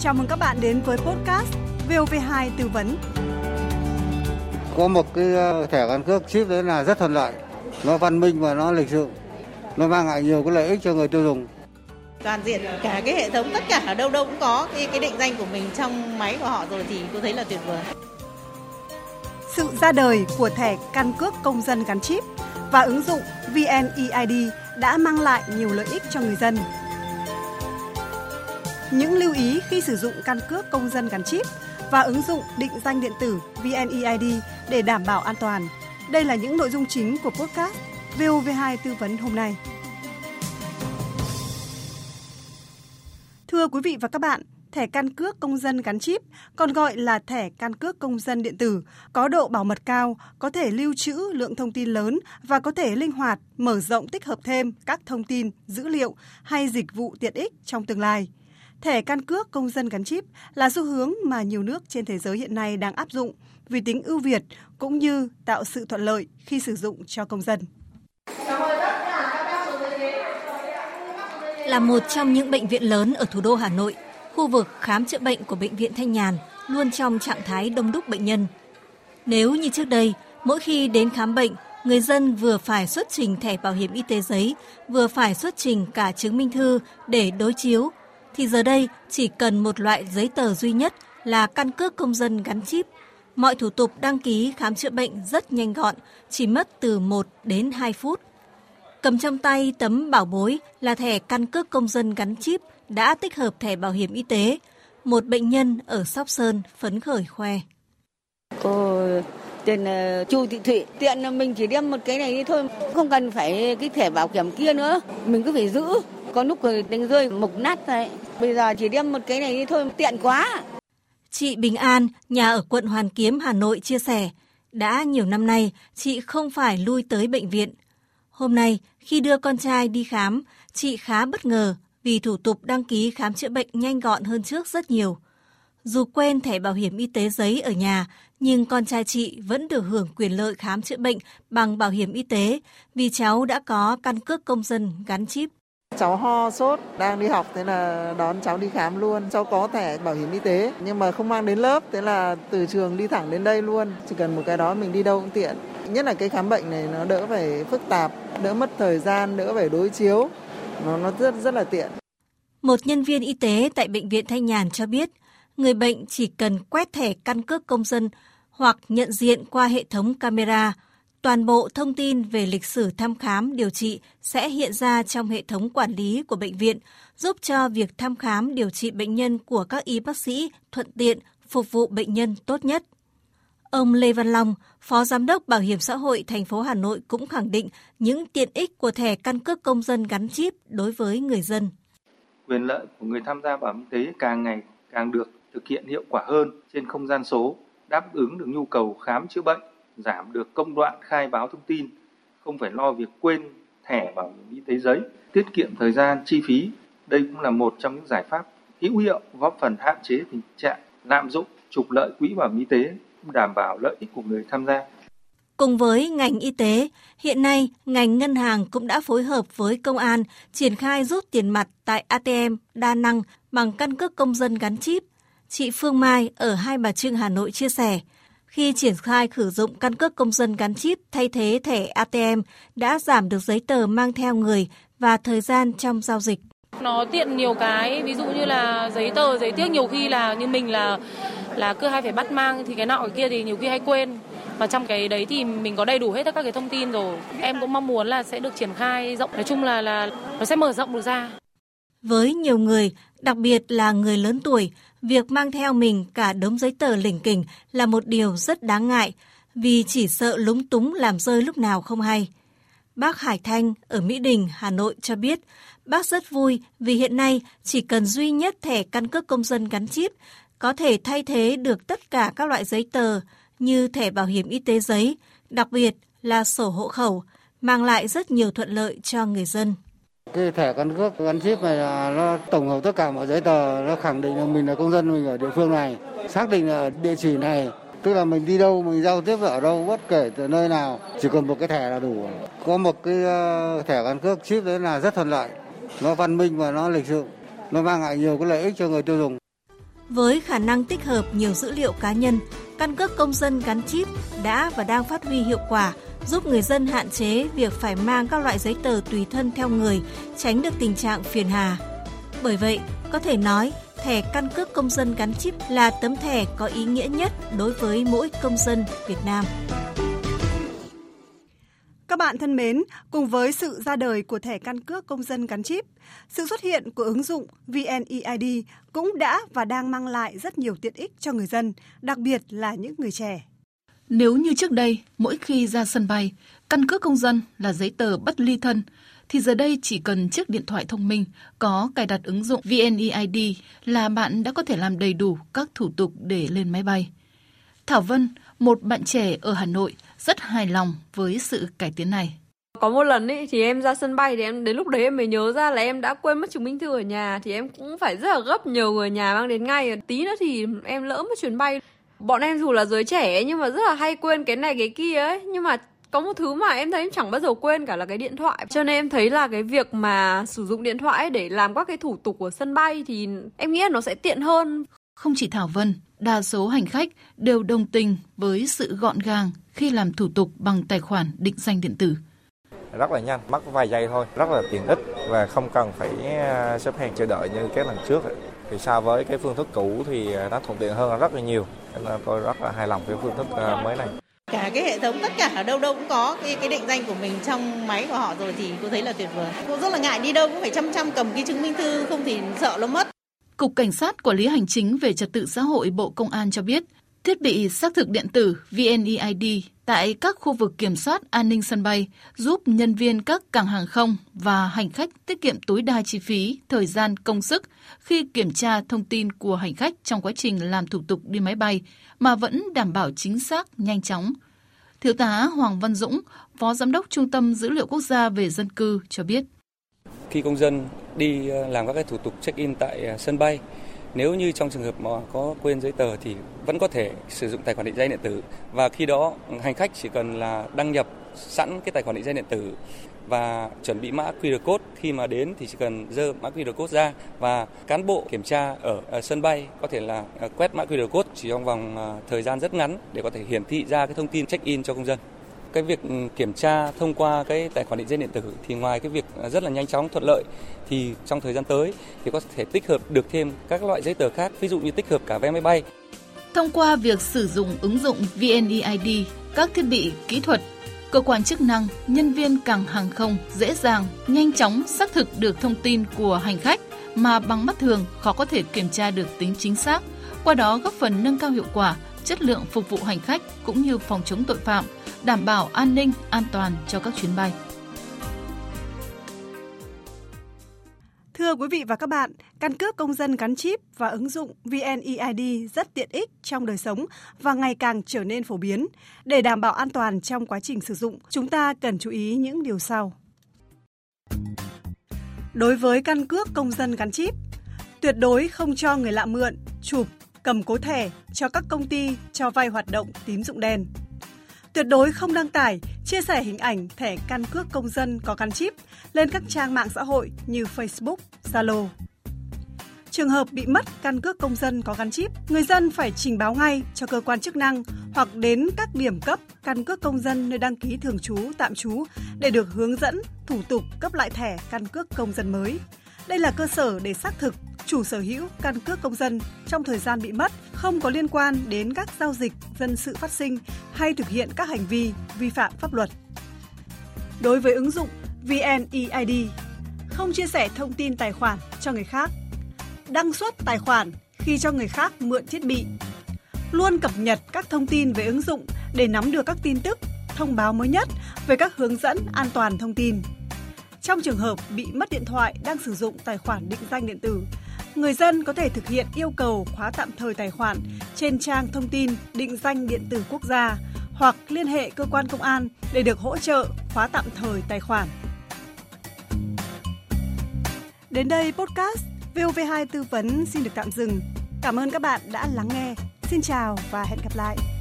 Chào mừng các bạn đến với podcast VOV2 tư vấn. Có một cái thẻ căn cước chip đấy là rất thuận lợi, nó văn minh và nó lịch sự, nó mang lại nhiều cái lợi ích cho người tiêu dùng. Toàn diện cả cái hệ thống, tất cả ở đâu đâu cũng có cái định danh của mình trong máy của họ rồi thì tôi thấy là tuyệt vời. Sự ra đời của thẻ căn cước công dân gắn chip và ứng dụng VNeID đã mang lại nhiều lợi ích cho người dân. Những lưu ý khi sử dụng căn cước công dân gắn chip và ứng dụng định danh điện tử VNeID để đảm bảo an toàn. Đây là những nội dung chính của podcast VOV2 tư vấn hôm nay. Thưa quý vị và các bạn, thẻ căn cước công dân gắn chip, còn gọi là thẻ căn cước công dân điện tử, có độ bảo mật cao, có thể lưu trữ lượng thông tin lớn và có thể linh hoạt, mở rộng tích hợp thêm các thông tin, dữ liệu hay dịch vụ tiện ích trong tương lai. Thẻ căn cước công dân gắn chip là xu hướng mà nhiều nước trên thế giới hiện nay đang áp dụng vì tính ưu việt cũng như tạo sự thuận lợi khi sử dụng cho công dân. Là một trong những bệnh viện lớn ở thủ đô Hà Nội, khu vực khám chữa bệnh của Bệnh viện Thanh Nhàn luôn trong trạng thái đông đúc bệnh nhân. Nếu như trước đây, mỗi khi đến khám bệnh, người dân vừa phải xuất trình thẻ bảo hiểm y tế giấy, vừa phải xuất trình cả chứng minh thư để đối chiếu, thì giờ đây chỉ cần một loại giấy tờ duy nhất là căn cước công dân gắn chip. Mọi thủ tục đăng ký khám chữa bệnh rất nhanh gọn, chỉ mất từ 1 đến 2 phút. Cầm trong tay tấm bảo bối là thẻ căn cước công dân gắn chip đã tích hợp thẻ bảo hiểm y tế, một bệnh nhân ở Sóc Sơn phấn khởi khoe. Cô tên là Chu Thị Thủy, tiện là mình chỉ đem một cái này đi thôi, không cần phải cái thẻ bảo hiểm kia nữa, mình cứ phải giữ. Có lúc rồi đánh rơi mục nát đấy, bây giờ chỉ đem một cái này đi thôi, tiện quá. Chị Bình An, nhà ở quận Hoàn Kiếm, Hà Nội chia sẻ, đã nhiều năm nay chị không phải lui tới bệnh viện. Hôm nay, khi đưa con trai đi khám, chị khá bất ngờ vì thủ tục đăng ký khám chữa bệnh nhanh gọn hơn trước rất nhiều. Dù quen thẻ bảo hiểm y tế giấy ở nhà, nhưng con trai chị vẫn được hưởng quyền lợi khám chữa bệnh bằng bảo hiểm y tế vì cháu đã có căn cước công dân gắn chip. Cháu ho sốt, đang đi học, thế là đón cháu đi khám luôn. Cháu có thẻ bảo hiểm y tế nhưng mà không mang đến lớp, thế là từ trường đi thẳng đến đây luôn. Chỉ cần một cái đó mình đi đâu cũng tiện. Nhất là cái khám bệnh này nó đỡ phải phức tạp, đỡ mất thời gian, đỡ phải đối chiếu. Nó rất là tiện. Một nhân viên y tế tại Bệnh viện Thanh Nhàn cho biết, người bệnh chỉ cần quét thẻ căn cước công dân hoặc nhận diện qua hệ thống camera. Toàn bộ thông tin về lịch sử thăm khám, điều trị sẽ hiện ra trong hệ thống quản lý của bệnh viện, giúp cho việc thăm khám, điều trị bệnh nhân của các y bác sĩ thuận tiện, phục vụ bệnh nhân tốt nhất. Ông Lê Văn Long, Phó Giám đốc Bảo hiểm xã hội thành phố Hà Nội cũng khẳng định những tiện ích của thẻ căn cước công dân gắn chip đối với người dân. Quyền lợi của người tham gia bảo hiểm y tế càng ngày càng được thực hiện hiệu quả hơn trên không gian số, đáp ứng được nhu cầu khám chữa bệnh, giảm được công đoạn khai báo thông tin, không phải lo việc quên thẻ bảo hiểm y tế giấy, tiết kiệm thời gian, chi phí. Đây cũng là một trong những giải pháp hữu hiệu góp phần hạn chế tình trạng lạm dụng, trục lợi quỹ bảo hiểm y tế, đảm bảo lợi ích của người tham gia. Cùng với ngành y tế, hiện nay ngành ngân hàng cũng đã phối hợp với công an triển khai rút tiền mặt tại ATM đa năng bằng căn cước công dân gắn chip. Chị Phương Mai ở Hai Bà Trưng, Hà Nội chia sẻ, khi triển khai sử dụng căn cước công dân gắn chip thay thế thẻ ATM đã giảm được giấy tờ mang theo người và thời gian trong giao dịch. Nó tiện nhiều cái, ví dụ như là giấy tờ, giấy tiếc nhiều khi là như mình là cứ hay phải bắt mang thì cái nọ cái kia thì nhiều khi hay quên. Và trong cái đấy thì mình có đầy đủ hết tất cả cái thông tin rồi. Em cũng mong muốn là sẽ được triển khai rộng, nói chung là nó sẽ mở rộng được ra. Với nhiều người, đặc biệt là người lớn tuổi, việc mang theo mình cả đống giấy tờ lỉnh kỉnh là một điều rất đáng ngại vì chỉ sợ lúng túng làm rơi lúc nào không hay. Bác Hải Thanh ở Mỹ Đình, Hà Nội cho biết bác rất vui vì hiện nay chỉ cần duy nhất thẻ căn cước công dân gắn chip có thể thay thế được tất cả các loại giấy tờ như thẻ bảo hiểm y tế giấy, đặc biệt là sổ hộ khẩu, mang lại rất nhiều thuận lợi cho người dân. Cái thẻ căn cước gắn chip này nó tổng hợp tất cả mọi giấy tờ, nó khẳng định là mình là công dân mình ở địa phương này, xác định là địa chỉ này, tức là mình đi đâu, mình giao tiếp ở đâu, bất kể từ nơi nào, chỉ cần một cái thẻ là đủ. Có một cái thẻ căn cước chip đấy là rất thuận lợi, nó văn minh và nó lịch sự, nó mang lại nhiều cái lợi ích cho người tiêu dùng. Với khả năng tích hợp nhiều dữ liệu cá nhân, căn cước công dân gắn chip đã và đang phát huy hiệu quả, giúp người dân hạn chế việc phải mang các loại giấy tờ tùy thân theo người, tránh được tình trạng phiền hà. Bởi vậy, có thể nói, thẻ căn cước công dân gắn chip là tấm thẻ có ý nghĩa nhất đối với mỗi công dân Việt Nam. Các bạn thân mến, cùng với sự ra đời của thẻ căn cước công dân gắn chip, sự xuất hiện của ứng dụng VNeID cũng đã và đang mang lại rất nhiều tiện ích cho người dân, đặc biệt là những người trẻ. Nếu như trước đây, mỗi khi ra sân bay, căn cước công dân là giấy tờ bất ly thân, thì giờ đây chỉ cần chiếc điện thoại thông minh có cài đặt ứng dụng VNeID là bạn đã có thể làm đầy đủ các thủ tục để lên máy bay. Thảo Vân, một bạn trẻ ở Hà Nội, rất hài lòng với sự cải tiến này. Có một lần thì em ra sân bay thì em đến lúc đấy em mới nhớ ra là em đã quên mất chứng minh thư ở nhà, thì em cũng phải rất là gấp, nhờ người nhà mang đến ngay. Tí nữa thì em lỡ mất chuyến bay. Bọn em dù là giới trẻ nhưng mà rất là hay quên cái này cái kia ấy, nhưng mà có một thứ mà em thấy em chẳng bao giờ quên cả là cái điện thoại. Cho nên em thấy là cái việc mà sử dụng điện thoại để làm các cái thủ tục ở sân bay thì em nghĩ nó sẽ tiện hơn. Không chỉ Thảo Vân, đa số hành khách đều đồng tình với sự gọn gàng khi làm thủ tục bằng tài khoản định danh điện tử. Rất là nhanh, mất vài giây thôi, rất là tiện ích và không cần phải xếp hàng chờ đợi như các lần trước. Thì so với cái phương thức cũ thì nó thuận tiện hơn rất là nhiều. Nên tôi rất là hài lòng với phương thức mới này. Cả cái hệ thống tất cả đâu cũng có cái định danh của mình trong máy của họ rồi thì tôi thấy là tuyệt vời. Tôi rất là ngại đi đâu cũng phải chăm cầm cái chứng minh thư không thì sợ nó mất. Cục Cảnh sát Quản lý Hành chính về Trật tự xã hội Bộ Công an cho biết, thiết bị xác thực điện tử VNeID tại các khu vực kiểm soát an ninh sân bay giúp nhân viên các cảng hàng không và hành khách tiết kiệm tối đa chi phí, thời gian, công sức khi kiểm tra thông tin của hành khách trong quá trình làm thủ tục đi máy bay mà vẫn đảm bảo chính xác, nhanh chóng. Thiếu tá Hoàng Văn Dũng, Phó Giám đốc Trung tâm Dữ liệu Quốc gia về Dân cư cho biết. Khi công dân đi làm các cái thủ tục check-in tại sân bay, nếu như trong trường hợp mà có quên giấy tờ thì vẫn có thể sử dụng tài khoản định danh điện tử, và khi đó hành khách chỉ cần là đăng nhập sẵn cái tài khoản định danh điện tử và chuẩn bị mã QR code, khi mà đến thì chỉ cần giơ mã QR code ra và cán bộ kiểm tra ở sân bay có thể là quét mã QR code chỉ trong vòng thời gian rất ngắn để có thể hiển thị ra cái thông tin check-in cho công dân. Cái việc kiểm tra thông qua cái tài khoản định danh điện tử thì ngoài cái việc rất là nhanh chóng thuận lợi thì trong thời gian tới thì có thể tích hợp được thêm các loại giấy tờ khác, ví dụ như tích hợp cả vé máy bay. Thông qua việc sử dụng ứng dụng VNeID, các thiết bị kỹ thuật, cơ quan chức năng, nhân viên cảng hàng không dễ dàng, nhanh chóng xác thực được thông tin của hành khách mà bằng mắt thường khó có thể kiểm tra được tính chính xác, qua đó góp phần nâng cao hiệu quả, chất lượng phục vụ hành khách cũng như phòng chống tội phạm, đảm bảo an ninh, an toàn cho các chuyến bay. Thưa quý vị và các bạn, căn cước công dân gắn chip và ứng dụng VNeID rất tiện ích trong đời sống và ngày càng trở nên phổ biến. Để đảm bảo an toàn trong quá trình sử dụng, chúng ta cần chú ý những điều sau. Đối với căn cước công dân gắn chip, tuyệt đối không cho người lạ mượn, chụp, cầm cố thẻ cho các công ty cho vay hoạt động tín dụng đen. Tuyệt đối không đăng tải, chia sẻ hình ảnh thẻ căn cước công dân có gắn chip lên các trang mạng xã hội như Facebook, Zalo. Trường hợp bị mất căn cước công dân có gắn chip, người dân phải trình báo ngay cho cơ quan chức năng hoặc đến các điểm cấp căn cước công dân nơi đăng ký thường trú, tạm trú để được hướng dẫn thủ tục cấp lại thẻ căn cước công dân mới. Đây là cơ sở để xác thực chủ sở hữu căn cước công dân trong thời gian bị mất không có liên quan đến các giao dịch dân sự phát sinh hay thực hiện các hành vi vi phạm pháp luật. Đối với ứng dụng VNeID, không chia sẻ thông tin tài khoản cho người khác. Đăng xuất tài khoản khi cho người khác mượn thiết bị. Luôn cập nhật các thông tin về ứng dụng để nắm được các tin tức, thông báo mới nhất về các hướng dẫn an toàn thông tin. Trong trường hợp bị mất điện thoại đang sử dụng tài khoản định danh điện tử, người dân có thể thực hiện yêu cầu khóa tạm thời tài khoản trên trang thông tin định danh điện tử quốc gia hoặc liên hệ cơ quan công an để được hỗ trợ khóa tạm thời tài khoản. Đến đây podcast VOV2 tư vấn xin được tạm dừng. Cảm ơn các bạn đã lắng nghe. Xin chào và hẹn gặp lại.